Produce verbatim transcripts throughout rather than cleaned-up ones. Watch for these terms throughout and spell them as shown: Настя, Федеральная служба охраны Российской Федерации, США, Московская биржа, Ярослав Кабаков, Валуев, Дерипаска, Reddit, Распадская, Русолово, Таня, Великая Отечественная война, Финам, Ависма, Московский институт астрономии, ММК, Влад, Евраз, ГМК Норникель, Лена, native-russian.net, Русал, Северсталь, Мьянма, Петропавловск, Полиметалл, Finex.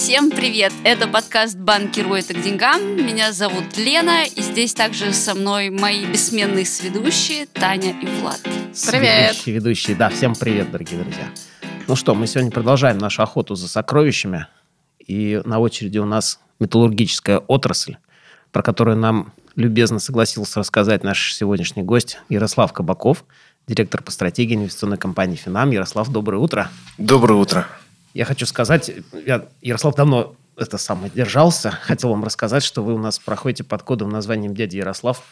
Всем привет! Это подкаст «Банк Руэта к деньгам». Меня зовут Лена, и здесь также со мной мои бессменные соведущие Таня и Влад. Привет! Ведущие, ведущие, да, всем привет, дорогие друзья. Ну что, мы сегодня продолжаем нашу охоту за сокровищами, и на очереди у нас металлургическая отрасль, про которую нам любезно согласился рассказать наш сегодняшний гость Ярослав Кабаков, директор по стратегии инвестиционной компании «Финам». Ярослав, доброе утро. Доброе утро. Я хочу сказать, я, Ярослав давно это самое держался. Хотел вам рассказать, что вы у нас проходите под кодом названием «Дядя Ярослав».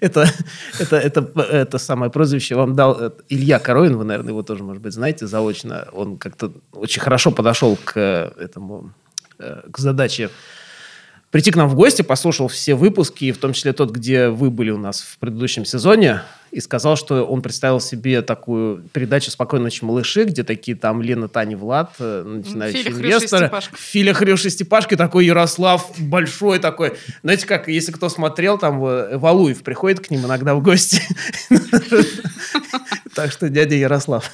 Это самое прозвище вам дал Илья Коровин. Вы, наверное, его тоже, может быть, знаете заочно. Он как-то очень хорошо подошел к этому, к задаче прийти к нам в гости, послушал все выпуски, в том числе тот, где вы были у нас в предыдущем сезоне, и сказал, что он представил себе такую передачу «Спокойной ночи, малыши», где такие там Лена, Таня, Влад, начинающие инвесторы. Филя, Хрюша, Степашка. Такой Ярослав большой такой. Знаете, как, если кто смотрел, там Валуев приходит к ним иногда в гости. Так что дядя Ярослав.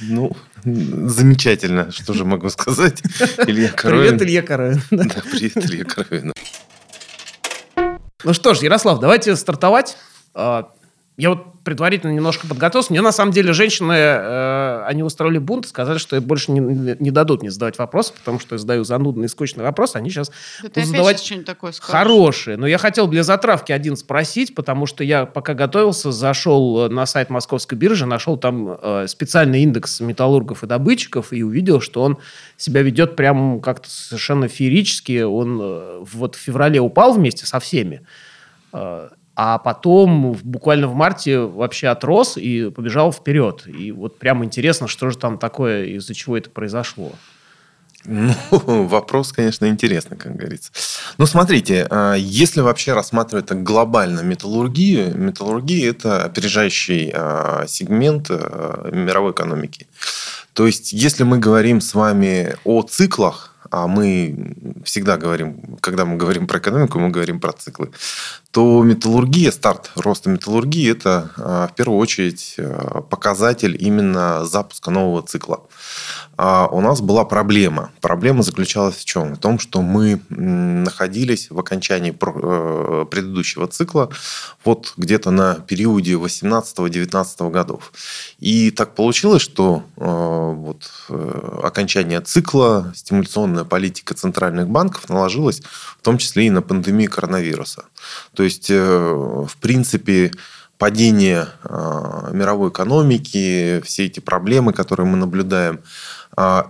Ну, замечательно. Что же могу сказать? Илья Коровин. Привет, Илья Коровин. Да, привет, Илья Коровин. Ну что ж, Ярослав, давайте стартовать. Я вот предварительно немножко подготовился. Мне, на самом деле, женщины, э, они устроили бунт, сказали, что больше не, не дадут мне задавать вопросы, потому что я задаю занудные и скучные вопросы. Они сейчас да будут задавать сейчас такое хорошие. Но я хотел для затравки один спросить, потому что я, пока готовился, зашел на сайт Московской биржи, нашел там э, специальный индекс металлургов и добытчиков и увидел, что он себя ведет прям как-то совершенно феерически. Он э, вот в феврале упал вместе со всеми. Э, А потом буквально в марте вообще отрос и побежал вперед. И вот прям интересно, что же там такое, из-за чего это произошло. Ну, вопрос, конечно, интересный, как говорится. Ну, смотрите, если вообще рассматривать так глобально металлургию, металлургия – это опережающий сегмент мировой экономики. То есть, если мы говорим с вами о циклах, а мы всегда говорим, когда мы говорим про экономику, мы говорим про циклы, то металлургия, старт роста металлургии – это в первую очередь показатель именно запуска нового цикла. А у нас была проблема. Проблема заключалась в чем? В том, что мы находились в окончании предыдущего цикла вот где-то на периоде восемнадцатого-девятнадцатого годов. И так получилось, что вот окончание цикла, стимуляционная политика центральных банков наложилась в том числе и на пандемию коронавируса. То есть, в принципе, падение мировой экономики, все эти проблемы, которые мы наблюдаем,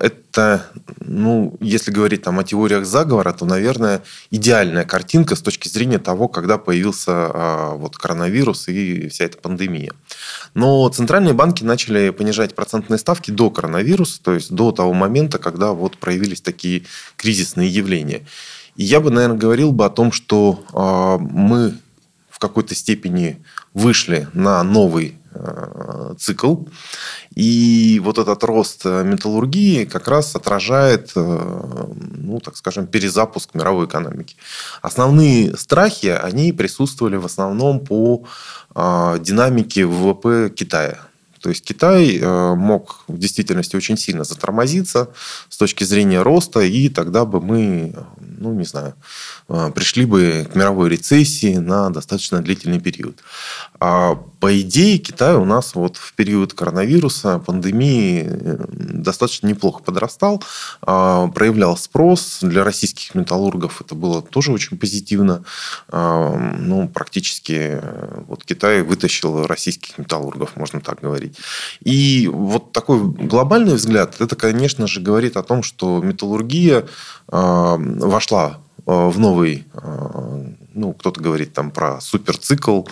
это, ну, если говорить там о теориях заговора, то, наверное, идеальная картинка с точки зрения того, когда появился вот коронавирус и вся эта пандемия. Но центральные банки начали понижать процентные ставки до коронавируса, то есть до того момента, когда вот проявились такие кризисные явления. И я бы, наверное, говорил бы о том, что мы в какой-то степени вышли на новый цикл. И вот этот рост металлургии как раз отражает, ну, так скажем, перезапуск мировой экономики. Основные страхи, они присутствовали в основном по динамике вэ вэ пэ Китая. То есть Китай мог в действительности очень сильно затормозиться с точки зрения роста, и тогда бы мы, ну, не знаю, пришли бы к мировой рецессии на достаточно длительный период. А по идее Китай у нас вот в период коронавируса, пандемии достаточно неплохо подрастал, проявлял спрос. Для российских металлургов это было тоже очень позитивно. Ну, практически вот Китай вытащил российских металлургов, можно так говорить. И вот такой глобальный взгляд, это, конечно же, говорит о том, что металлургия э, вошла в новый, э, ну, кто-то говорит там про суперцикл,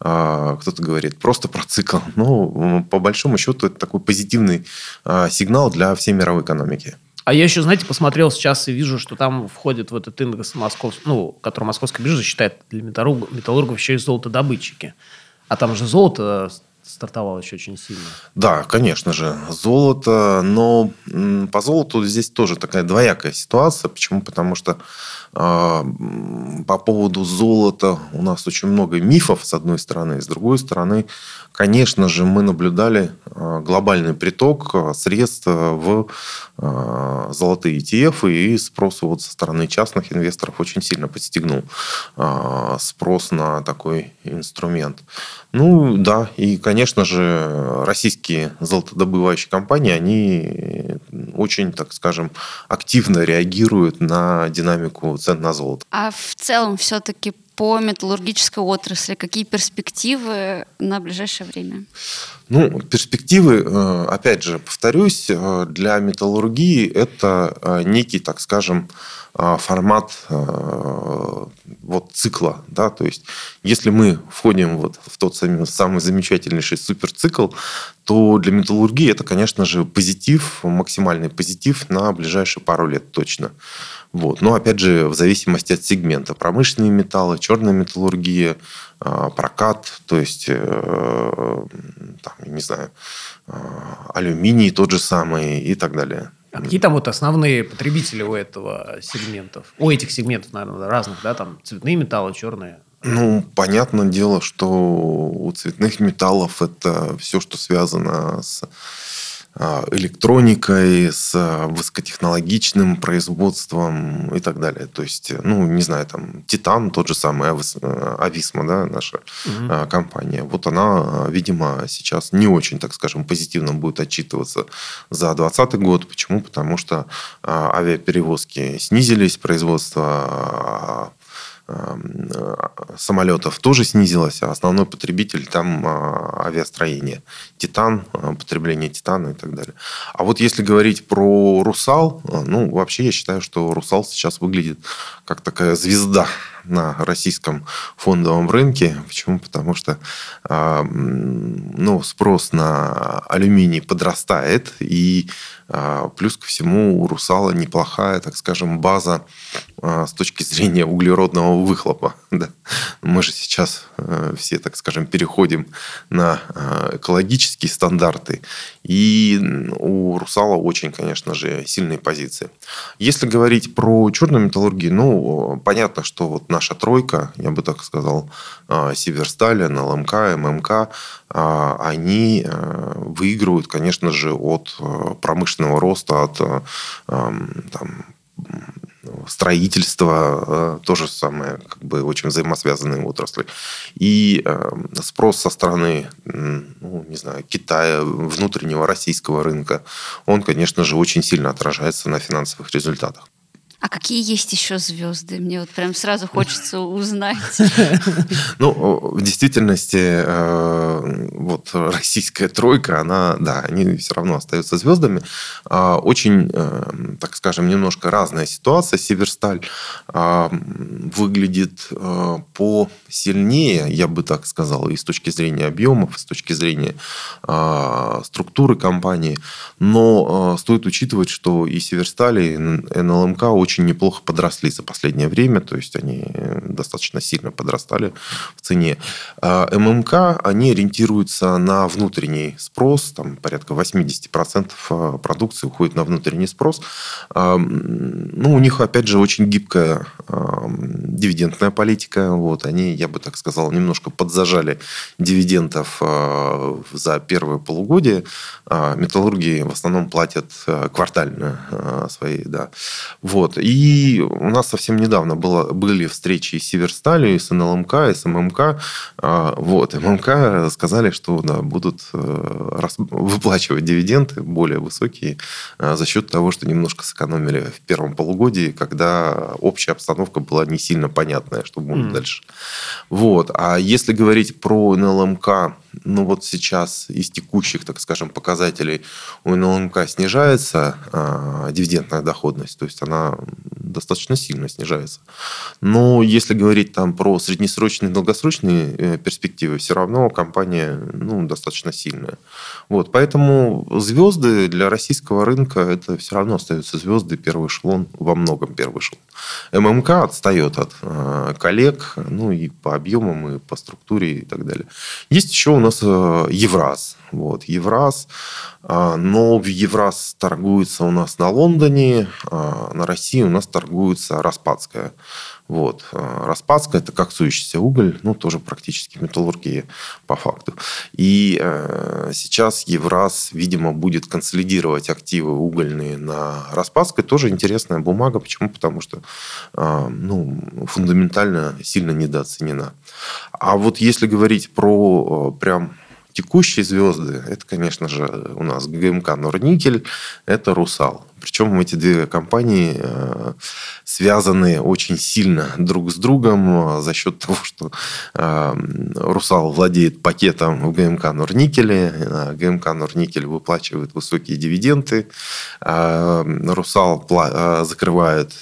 э, кто-то говорит просто про цикл. Но по большому счету это такой позитивный э, сигнал для всей мировой экономики. А я еще, знаете, посмотрел сейчас и вижу, что там входит в этот индекс, Москов... ну, который Московская биржа считает для металлург... металлургов еще и золотодобытчики. А там же золото... стартовал еще очень сильно. Да, конечно же. Золото. Но по золоту здесь тоже такая двоякая ситуация. Почему? Потому что э, по поводу золота у нас очень много мифов, с одной стороны. С другой стороны, конечно же, мы наблюдали глобальный приток средств в золотые и ти эф, и спрос вот со стороны частных инвесторов очень сильно подстегнул спрос на такой инструмент. Ну да, и, конечно же, российские золотодобывающие компании, они очень, так скажем, активно реагируют на динамику цен на золото. А в целом все-таки по металлургической отрасли какие перспективы на ближайшее время? Ну, перспективы, опять же, повторюсь, для металлургии это некий, так скажем, формат вот, цикла. Да? То есть, если мы входим вот в тот самый, самый замечательнейший суперцикл, то для металлургии это, конечно же, позитив, максимальный позитив на ближайшие пару лет точно. Вот. Но, опять же, в зависимости от сегмента. Промышленные металлы, черная металлургия, прокат, то есть, там, не знаю, алюминий тот же самый и так далее. А какие там вот основные потребители у этого сегментов? У этих сегментов, наверное, разных, да, там цветные металлы, черные. Ну, понятное дело, что у цветных металлов это все, что связано с электроникой, с высокотехнологичным производством и так далее. То есть, ну, не знаю, там, Титан, тот же самый, Ависма, да, наша угу. компания. Вот она, видимо, сейчас не очень, так скажем, позитивно будет отчитываться за двадцатый год. Почему? Потому что авиаперевозки снизились, производство самолетов тоже снизилось, а основной потребитель там авиастроение. Титан, потребление титана и так далее. А вот если говорить про Русал, ну, вообще я считаю, что Русал сейчас выглядит как такая звезда на российском фондовом рынке. Почему? Потому что ну, спрос на алюминий подрастает, и плюс ко всему у Русала неплохая, так скажем, база с точки зрения углеродного выхлопа. Да. Мы же сейчас все, так скажем, переходим на экологические стандарты, и у Русала очень, конечно же, сильные позиции. Если говорить про черную металлургию, ну, понятно, что вот наша тройка, я бы так сказал, Северсталь, эн эл эм ка, эм эм ка, они выигрывают, конечно же, от промышленного роста, от там, строительства, то же самое, как бы очень взаимосвязанные отрасли. И спрос со стороны, ну, не знаю, Китая, внутреннего российского рынка, он, конечно же, очень сильно отражается на финансовых результатах. А какие есть еще звезды? Мне вот прям сразу хочется узнать. Ну, в действительности, вот российская тройка, она, да, они все равно остаются звездами. Очень, так скажем, немножко разная ситуация. Северсталь выглядит посильнее, я бы так сказал, и с точки зрения объемов, и с точки зрения структуры компании. Но стоит учитывать, что и Северсталь, и эн эл эм ка очень очень неплохо подросли за последнее время, то есть они достаточно сильно подрастали в цене. ММК, они ориентируются на внутренний спрос, там порядка восемьдесят процентов продукции уходит на внутренний спрос. Ну, у них, опять же, очень гибкая дивидендная политика. Вот, они, я бы так сказал, немножко подзажали дивидендов за первое полугодие. Металлурги в основном платят квартально свои, да. Вот. И у нас совсем недавно было, были встречи с Северсталью, с эн эл эм ка, с эм эм ка. Вот. эм эм ка сказали, что да, будут выплачивать дивиденды более высокие за счет того, что немножко сэкономили в первом полугодии, когда общая обстановка была не сильно понятная, что будет mm. дальше. Вот. А если говорить про эн эл эм ка, ну вот сейчас из текущих, так скажем, показателей у эн эл эм ка снижается дивидендная доходность, то есть она она достаточно сильно снижается. Но если говорить там про среднесрочные и долгосрочные перспективы, все равно компания ну, достаточно сильная. Вот. Поэтому звезды для российского рынка это все равно остаются звезды, первый эшелон, во многом первый эшелон. ММК отстает от коллег, ну и по объемам, и по структуре, и так далее. Есть еще у нас Евраз. вот, Евраз. Но в Евраз торгуется у нас на Лондоне, а на России у нас торгуется Распадская. Вот. Распадская – это как сующийся уголь, ну, тоже практически металлургия по факту. И сейчас Евраз, видимо, будет консолидировать активы угольные на Распадской. Тоже интересная бумага. Почему? Потому что ну, фундаментально сильно недооценена. А вот если говорить про прям... текущие звезды, это, конечно же, у нас ГМК Норникель, это Русал. Причем эти две компании связаны очень сильно друг с другом за счет того, что Русал владеет пакетом в ГМК Норникеле, ГМК Норникель выплачивает высокие дивиденды, Русал закрывает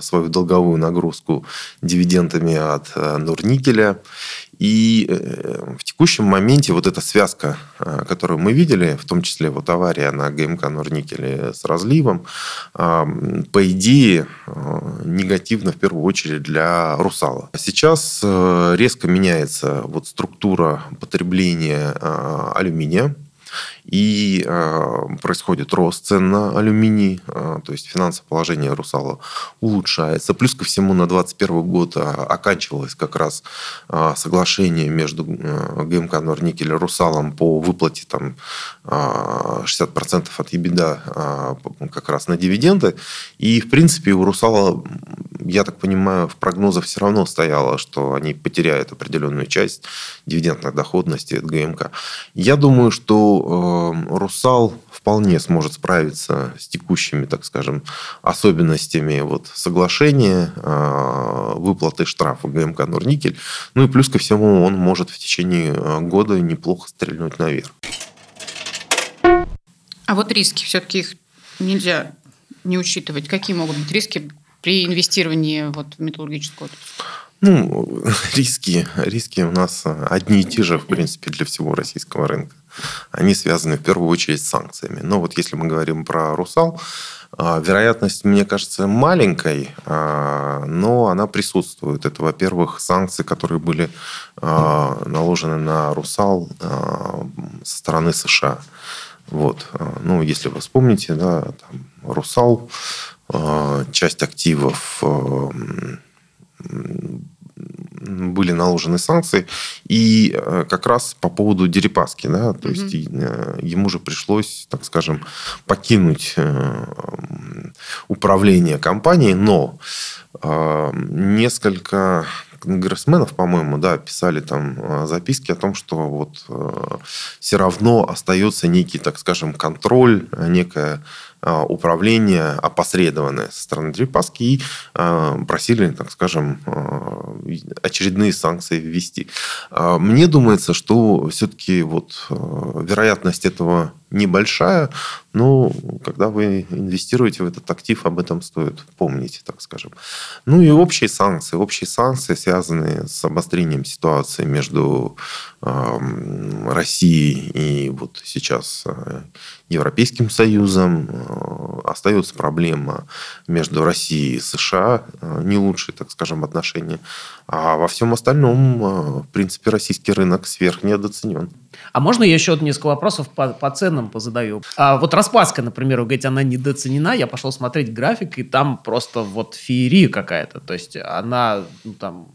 свою долговую нагрузку дивидендами от Норникеля. И в текущем моменте вот эта связка, которую мы видели, в том числе вот авария на ГМК Норникеле с разливом, по идее негативна в первую очередь для Русала. Сейчас резко меняется вот структура потребления алюминия. И происходит рост цен на алюминий, то есть финансовое положение Русала улучшается. Плюс ко всему на двадцать первый год оканчивалось как раз соглашение между ГМК Норникель и Русалом по выплате там, шестьдесят процентов от EBITDA как раз на дивиденды. И в принципе у Русала, я так понимаю, в прогнозах все равно стояло, что они потеряют определенную часть дивидендной доходности от ГМК. Я думаю, что Русал вполне сможет справиться с текущими, так скажем, особенностями вот соглашения, выплаты штрафа ГМК Норникель. Ну и плюс ко всему он может в течение года неплохо стрельнуть наверх. А вот риски, все-таки их нельзя не учитывать. Какие могут быть риски при инвестировании вот в металлургическую отрасль? Ну, риски, риски у нас одни и те же, в принципе, для всего российского рынка. Они связаны в первую очередь с санкциями. Но вот если мы говорим про Русал, вероятность, мне кажется, маленькой, но она присутствует. Это, во-первых, санкции, которые были наложены на Русал со стороны США. Вот. Ну, если вы вспомните, да, там, Русал, часть активов... были наложены санкции, и как раз по поводу Дерипаски, да, то есть ему же пришлось, так скажем, покинуть управление компанией, но несколько конгрессменов, по-моему, да, писали там записки о том, что вот э, все равно остается некий, так скажем, контроль, некое э, управление опосредованное со стороны Дерипаски, и э, просили, так скажем, э, очередные санкции ввести. Э, мне думается, что все-таки вот э, вероятность этого небольшая, но когда вы инвестируете в этот актив, об этом стоит помнить, так скажем. Ну и общие санкции. Общие санкции, связанные с обострением ситуации между э, Россией и вот сейчас э, Европейским Союзом. Э, остается проблема между Россией и США. Э, не лучшие, так скажем, отношения. А во всем остальном, э, в принципе, российский рынок сверхнедооценен. А можно я еще несколько вопросов по, по ценам позадаю? А вот Распадская, например, вы говорите, она недооценена. Я пошел смотреть график, и там просто вот феерия какая-то. То есть она ну, там...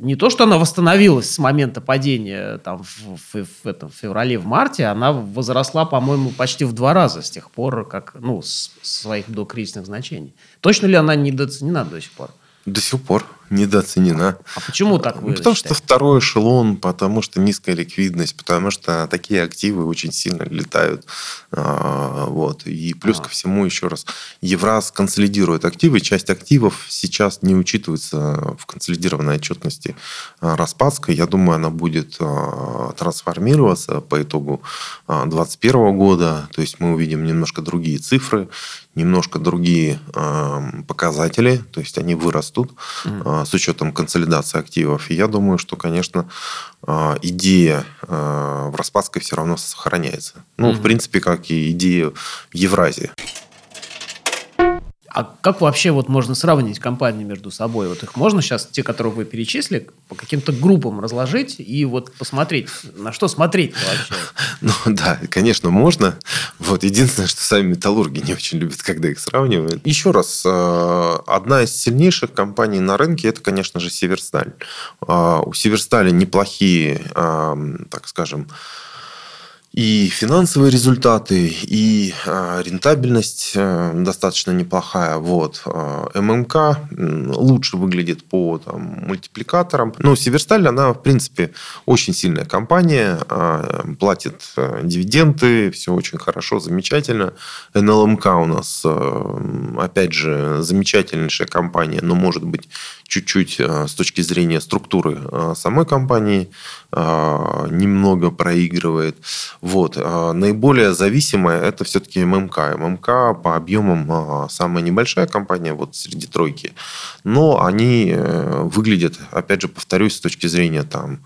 Не то, что она восстановилась с момента падения там, в, в, в, этом, в феврале, в марте, она возросла, по-моему, почти в два раза с тех пор, как ну, с, с своих докризисных значений. Точно ли она недооценена до сих пор? До сих пор недооценена. А почему так вы Потому считаете? Что второй эшелон, потому что низкая ликвидность, потому что такие активы очень сильно летают. Вот. И плюс ага. ко всему, еще раз, Евраз консолидирует активы. Часть активов сейчас не учитывается в консолидированной отчетности Распадской. Я думаю, она будет трансформироваться по итогу две тысячи двадцать первого года. То есть мы увидим немножко другие цифры, немножко другие показатели. То есть они вырастут. Mm-hmm. с учетом консолидации активов. И я думаю, что, конечно, идея в Распадской все равно сохраняется. Ну, mm-hmm. в принципе, как и идея в Евразии. А как вообще вот можно сравнить компании между собой? Вот их можно сейчас, те, которые вы перечислили, по каким-то группам разложить и вот посмотреть, на что смотреть вообще? Ну да, конечно, можно. Вот единственное, что сами металлурги не очень любят, когда их сравнивают. Еще раз, одна из сильнейших компаний на рынке – это, конечно же, Северсталь. У Северстали неплохие, так скажем, и финансовые результаты, и э, рентабельность э, достаточно неплохая. Вот. Э, ММК лучше выглядит по там, мультипликаторам. Но Северсталь, она, в принципе, очень сильная компания. Э, платит э, дивиденды, все очень хорошо, замечательно. эн эл эм ка у нас, э, опять же, замечательнейшая компания, но, может быть, чуть-чуть э, с точки зрения структуры э, самой компании э, немного проигрывает. Вот. Наиболее зависимая это все-таки ММК. ММК по объемам самая небольшая компания вот среди тройки. Но они выглядят, опять же, повторюсь, с точки зрения там,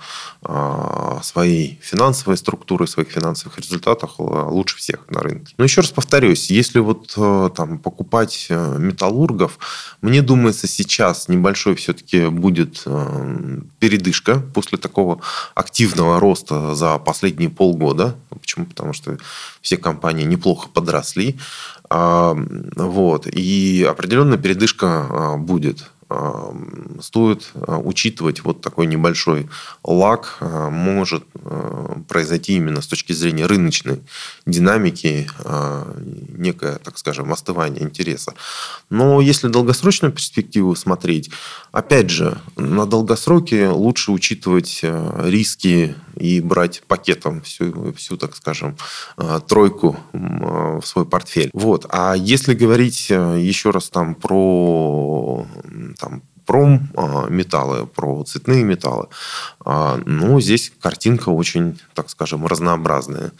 своей финансовой структуры, своих финансовых результатов лучше всех на рынке. Но еще раз повторюсь, если вот, там, покупать металлургов, мне думается, сейчас небольшой все-таки будет передышка после такого активного роста за последние полгода. Почему? Потому что все компании неплохо подросли. Вот. И определенная передышка будет. Стоит учитывать вот такой небольшой лаг, может произойти именно с точки зрения рыночной динамики, некое, так скажем, остывание интереса. Но если долгосрочную перспективу смотреть, опять же, на долгосроке лучше учитывать риски и брать пакетом всю, всю так скажем, тройку в свой портфель. Вот. А если говорить еще раз там про... там, промметаллы, про цветные металлы. Ну, здесь картинка очень, так скажем, разнообразная.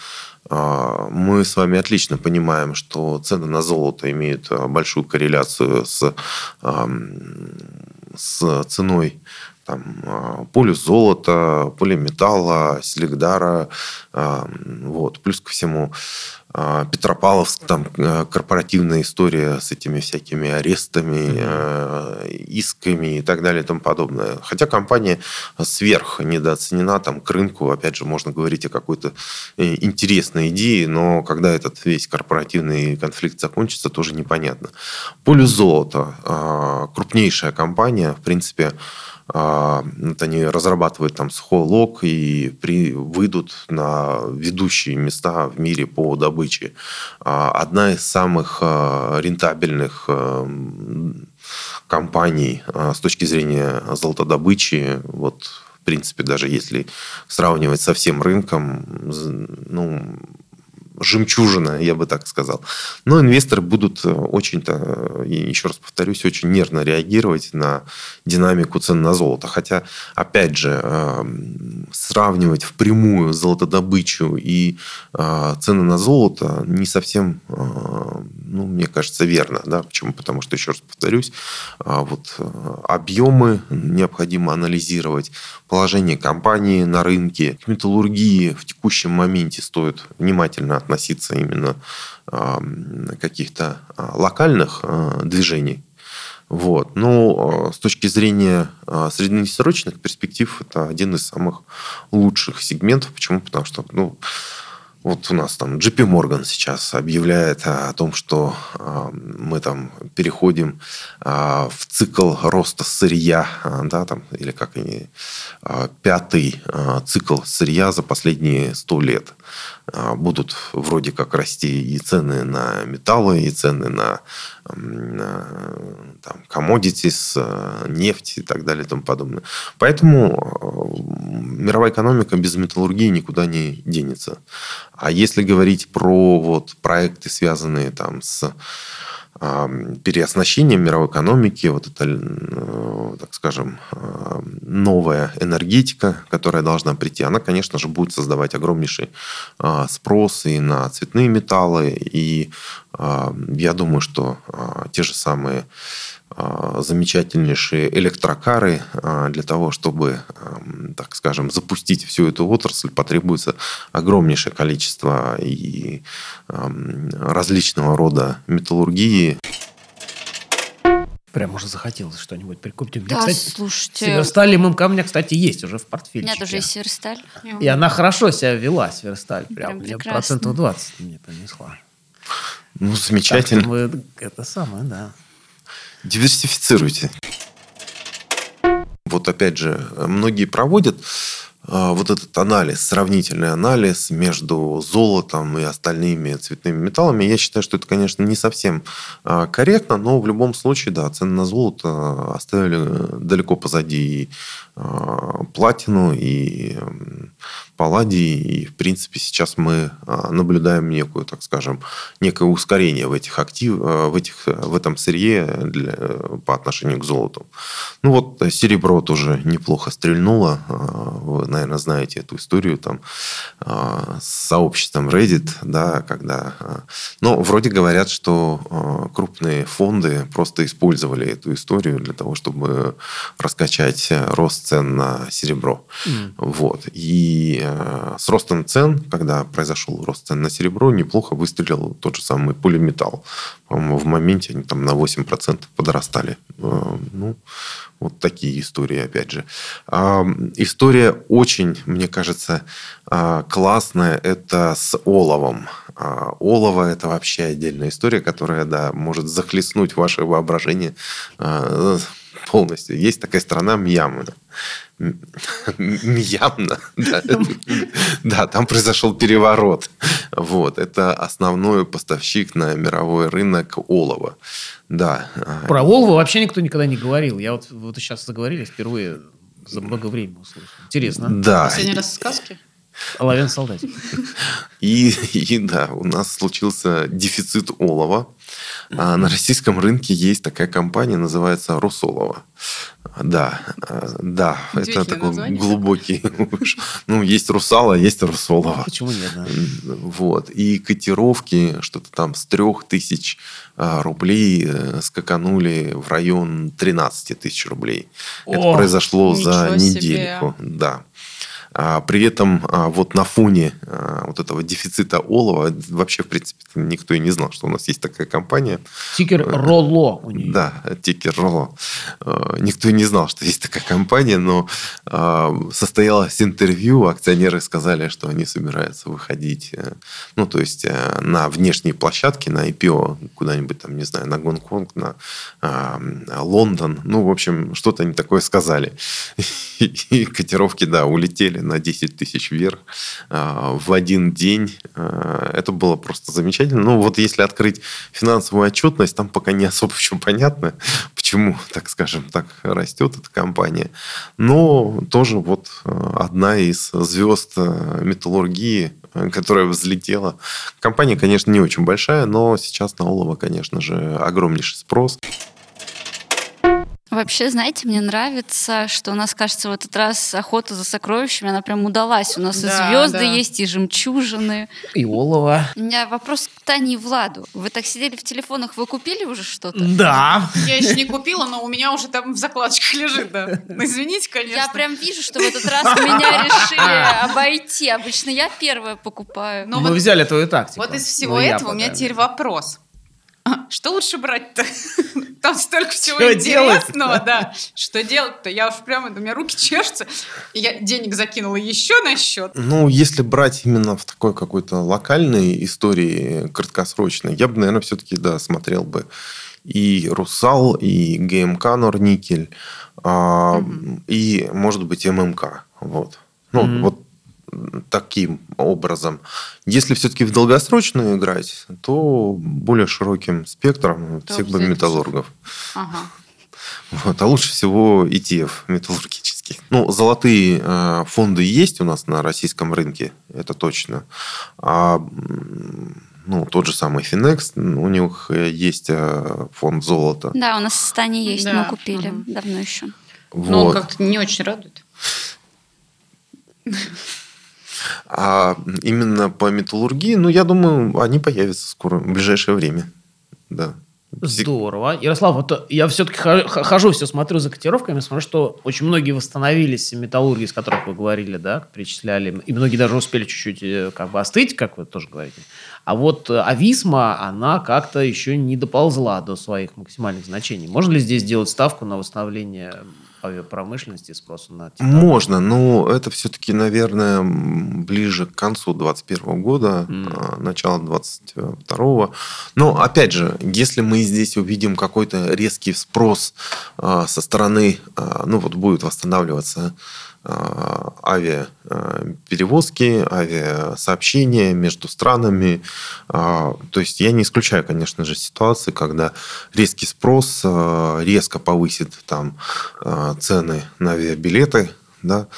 Мы с вами отлично понимаем, что цены на золото имеют большую корреляцию с, с ценой там, полюс золота, полиметалла, Селигдара. Вот. Плюс ко всему Петропавловск, там корпоративная история с этими всякими арестами, исками и так далее и тому подобное. Хотя компания сверх недооценена, там к рынку, опять же, можно говорить о какой-то интересной идее, но когда этот весь корпоративный конфликт закончится, тоже непонятно. Полюс Золото, крупнейшая компания, в принципе, вот они разрабатывают там сухой лог и при, выйдут на ведущие места в мире по добыче. Одна из самых рентабельных компаний с точки зрения золотодобычи, вот, в принципе, даже если сравнивать со всем рынком, ну, жемчужина, я бы так сказал. Но инвесторы будут очень-то, еще раз повторюсь, очень нервно реагировать на динамику цен на золото. Хотя, опять же, сравнивать впрямую золотодобычу и цены на золото не совсем, ну, мне кажется, верно. Да? Почему? Потому что, еще раз повторюсь, вот объемы необходимо анализировать, положение компании на рынке, к металлургии в текущем моменте стоит внимательно относиться. относиться именно э, каких-то локальных э, движений. Вот. Но э, с точки зрения э, среднесрочных перспектив это один из самых лучших сегментов. Почему? Потому что, ну, вот у нас там джей пи Morgan сейчас объявляет о том, что э, мы там переходим э, в цикл роста сырья, э, да, там, или как они, э, пятый э, цикл сырья за последние сто лет. Будут вроде как расти и цены на металлы, и цены на, на там, commodities, нефть и так далее и тому подобное. Поэтому мировая экономика без металлургии никуда не денется. А если говорить про вот, проекты, связанные там, с переоснащением мировой экономики, вот эта, так скажем, новая энергетика, которая должна прийти, она, конечно же, будет создавать огромнейший спрос и на цветные металлы, и я думаю, что те же самые замечательнейшие электрокары для того, чтобы, так скажем, запустить всю эту отрасль, потребуется огромнейшее количество и различного рода металлургии. Прям уже захотелось что-нибудь прикупить. У меня, да, кстати, слушайте... Северсталь и ММК у меня, кстати, есть уже в портфельчике. У меня тоже есть Северсталь. И она хорошо себя вела, Северсталь. Прям, прям процентов двадцать мне принесла. Ну, замечательно. Мы, это самое, да. Диверсифицируйте. Вот опять же, многие проводят э, вот этот анализ, сравнительный анализ между золотом и остальными цветными металлами. Я считаю, что это, конечно, не совсем э, корректно, но в любом случае, да, цены на золото оставили далеко позади и э, платину, и э, палладий. И, в принципе, сейчас мы э, наблюдаем некую, так скажем, некое ускорение в этих актив, э, в, этих, в этом сырье для, э, по отношению к золоту. Ну вот серебро тоже неплохо стрельнуло. Вы, наверное, знаете эту историю там с сообществом Reddit, да, когда... Но вроде говорят, что крупные фонды просто использовали эту историю для того, чтобы раскачать рост цен на серебро. Mm. Вот. И с ростом цен, когда произошел рост цен на серебро, неплохо выстрелил тот же самый полиметалл. По-моему, в моменте они там на восемь процентов подрастали. Ну, вот такие истории, опять же. История очень, мне кажется, классная. Это с оловом. Олово – это вообще отдельная история, которая, да, может захлестнуть ваше воображение полностью. Есть такая страна Мьянма. Мьянма, да. Да, там произошел переворот. Вот, это основной поставщик на мировой рынок олова. Да. Про олово вообще никто никогда не говорил. Я вот, вот сейчас заговорили впервые за много времени услышал. Интересно. Да. Последний раз в сказке. Оловянный солдатик. И, и да, у нас случился дефицит олова. А на российском рынке есть такая компания, называется Русолово. Да, да, это такой название. Глубокий. Ну, есть Русал, а есть Русолово. Почему нет? Да? Вот. И котировки что-то там с трёх тысяч рублей скаканули в район тринадцати тысяч рублей. О, это произошло за недельку. Себе. Да. При этом вот на фоне вот этого дефицита олова вообще, в принципе, никто и не знал, что у нас есть такая компания. Тикер Роло у нее. Да, тикер Роло. Никто и не знал, что есть такая компания, но состоялось интервью, акционеры сказали, что они собираются выходить, ну, то есть, на внешние площадки, на ай пи о, куда-нибудь там, не знаю, на Гонконг, на Лондон. Ну, в общем, что-то они такое сказали. И котировки, да, улетели на десять тысяч вверх в один день. Это было просто замечательно. Ну, вот если открыть финансовую отчетность, там пока не особо еще понятно, почему, так скажем, так растет эта компания. Но тоже вот одна из звезд металлургии, которая взлетела. Компания, конечно, не очень большая, но сейчас на олово, конечно же, огромнейший спрос. Вообще, знаете, мне нравится, что у нас, кажется, в этот раз охота за сокровищами, она прям удалась. У нас, да, и звезды, да, есть, и жемчужины. И олово. У меня вопрос к Тане и Владу. Вы так сидели в телефонах, вы купили уже что-то? Да. Я еще не купила, но у меня уже там в закладочках лежит, да. Извините, конечно. Я прям вижу, что в этот раз меня решили обойти. Обычно я первая покупаю. Но мы вот взяли твою тактику. Вот из всего но этого у меня теперь вопрос. Что лучше брать-то? Там столько всего что интересного, делать? Да. Что делать-то? Я уж прямо, у меня руки чешутся. Я денег закинула еще на счет. Ну, если брать именно в такой какой-то локальной истории, краткосрочной, я бы, наверное, все-таки, да, смотрел бы и «Русал», и ГМК Норникель, mm-hmm. и, может быть, ММК. Вот. Ну, mm-hmm. вот. Таким образом. Если все-таки в долгосрочную играть, то более широким спектром всех бы металлургов. Ага. Вот. А лучше всего и ти эф металлургический. Ну, золотые э, фонды есть у нас на российском рынке, это точно. А ну, тот же самый Finex, у них есть э, фонд золота. Да, у нас в Стане есть, да. Мы купили ага. давно еще. Вот. Но он как-то не очень радует. А именно по металлургии, ну, я думаю, они появятся скоро, в ближайшее время. Да. Здорово. Ярослав, вот я все-таки хожу, все смотрю за котировками, смотрю, что очень многие восстановились, металлурги, с которых вы говорили, да, перечисляли, и многие даже успели чуть-чуть как бы остыть, как вы тоже говорите. А вот Ависма, она как-то еще не доползла до своих максимальных значений. Можно ли здесь делать ставку на восстановление авиапромышленности и спроса на титан? Можно, но это все-таки, наверное, ближе к концу двадцать первого года, mm. начало двадцать второго. Но, опять же, если мы здесь увидим какой-то резкий спрос со стороны, ну вот будет восстанавливаться авиаперевозки, авиасообщения между странами. То есть я не исключаю, конечно же, ситуации, когда резкий спрос резко повысит там цены на авиабилеты, да,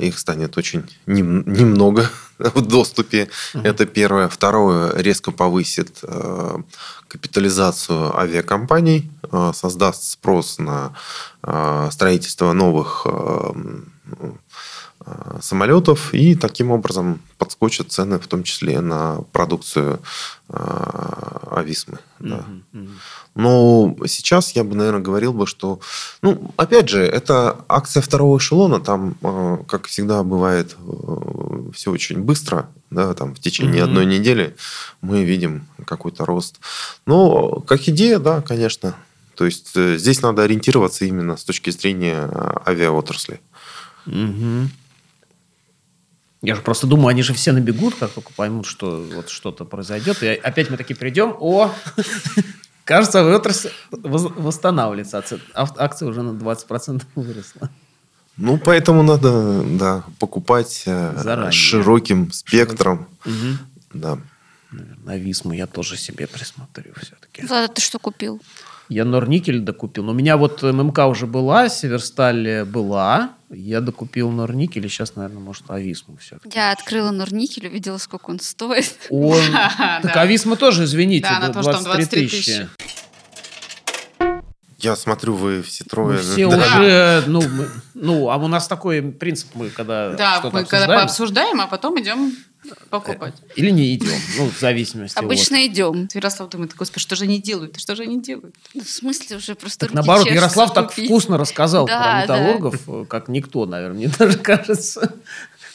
их станет очень немного в доступе. Uh-huh. Это первое. Второе, резко повысит капитализацию авиакомпаний, создаст спрос на строительство новых самолетов, и таким образом подскочат цены, в том числе на продукцию Ависмы. Да. Mm-hmm. Но сейчас я бы, наверное, говорил бы, что, ну, опять же, это акция второго эшелона, там, как всегда, бывает все очень быстро, да, там в течение mm-hmm. одной недели мы видим какой-то рост. Но как идея, да, конечно. То есть здесь надо ориентироваться именно с точки зрения авиаотрасли. Угу. Я же просто думаю, они же все набегут, как только поймут, что вот что-то произойдет. И опять мы таки придем, о, кажется, отрасль восстанавливается. Акция уже на двадцать процентов выросла. Ну, поэтому надо, да, покупать широким спектром. Да. Наверное, Ависму я тоже себе присмотрю все-таки. Влад, ты что купил? Я Норникель докупил. Но у меня вот ММК уже была, Северсталь была. Я докупил Норникель, и сейчас, наверное, может, Ависму все-таки. Я открыла Норникель, увидела, сколько он стоит. Он... Так Ависма тоже, извините, двадцать три тысячи. Я смотрю, вы все трое... Мы все да. уже... Ну, мы, ну, а у нас такой принцип, мы когда да, что-то мы обсуждаем... когда пообсуждаем, а потом идем покупать. Или не идем, ну, в зависимости от... Обычно вот. идем. Ярослав думает, господи, что же они делают? Что же они делают? Ну, в смысле уже просто... Так, наоборот, Ярослав так купить. Вкусно рассказал да, про металлургов, да. как никто, наверное, мне даже кажется...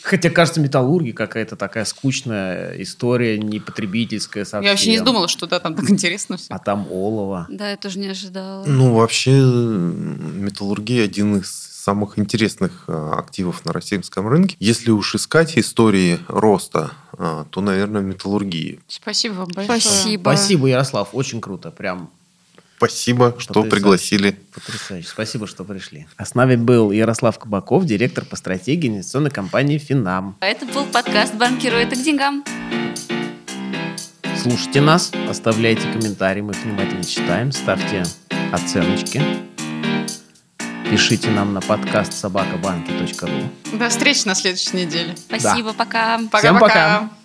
Хотя, кажется, металлургия какая-то такая скучная история, непотребительская совсем. Я вообще не думала, что да, там так интересно все. А там олово. Да, я тоже не ожидала. Ну, вообще, металлургия один из самых интересных активов на российском рынке. Если уж искать истории роста, то, наверное, металлургии. Спасибо вам большое. Спасибо. Спасибо, Ярослав. Очень круто. Прям. Спасибо, что Потрясающе. Пригласили. Потрясающе. Спасибо, что пришли. А с нами был Ярослав Кабаков, директор по стратегии инвестиционной компании «Финам». А это был подкаст «Банкирует и к деньгам». Слушайте нас, оставляйте комментарии, мы их внимательно читаем, ставьте оценочки. Пишите нам на подкаст собака банки точка ру. До встречи на следующей неделе. Спасибо, да. пока. Пока-пока.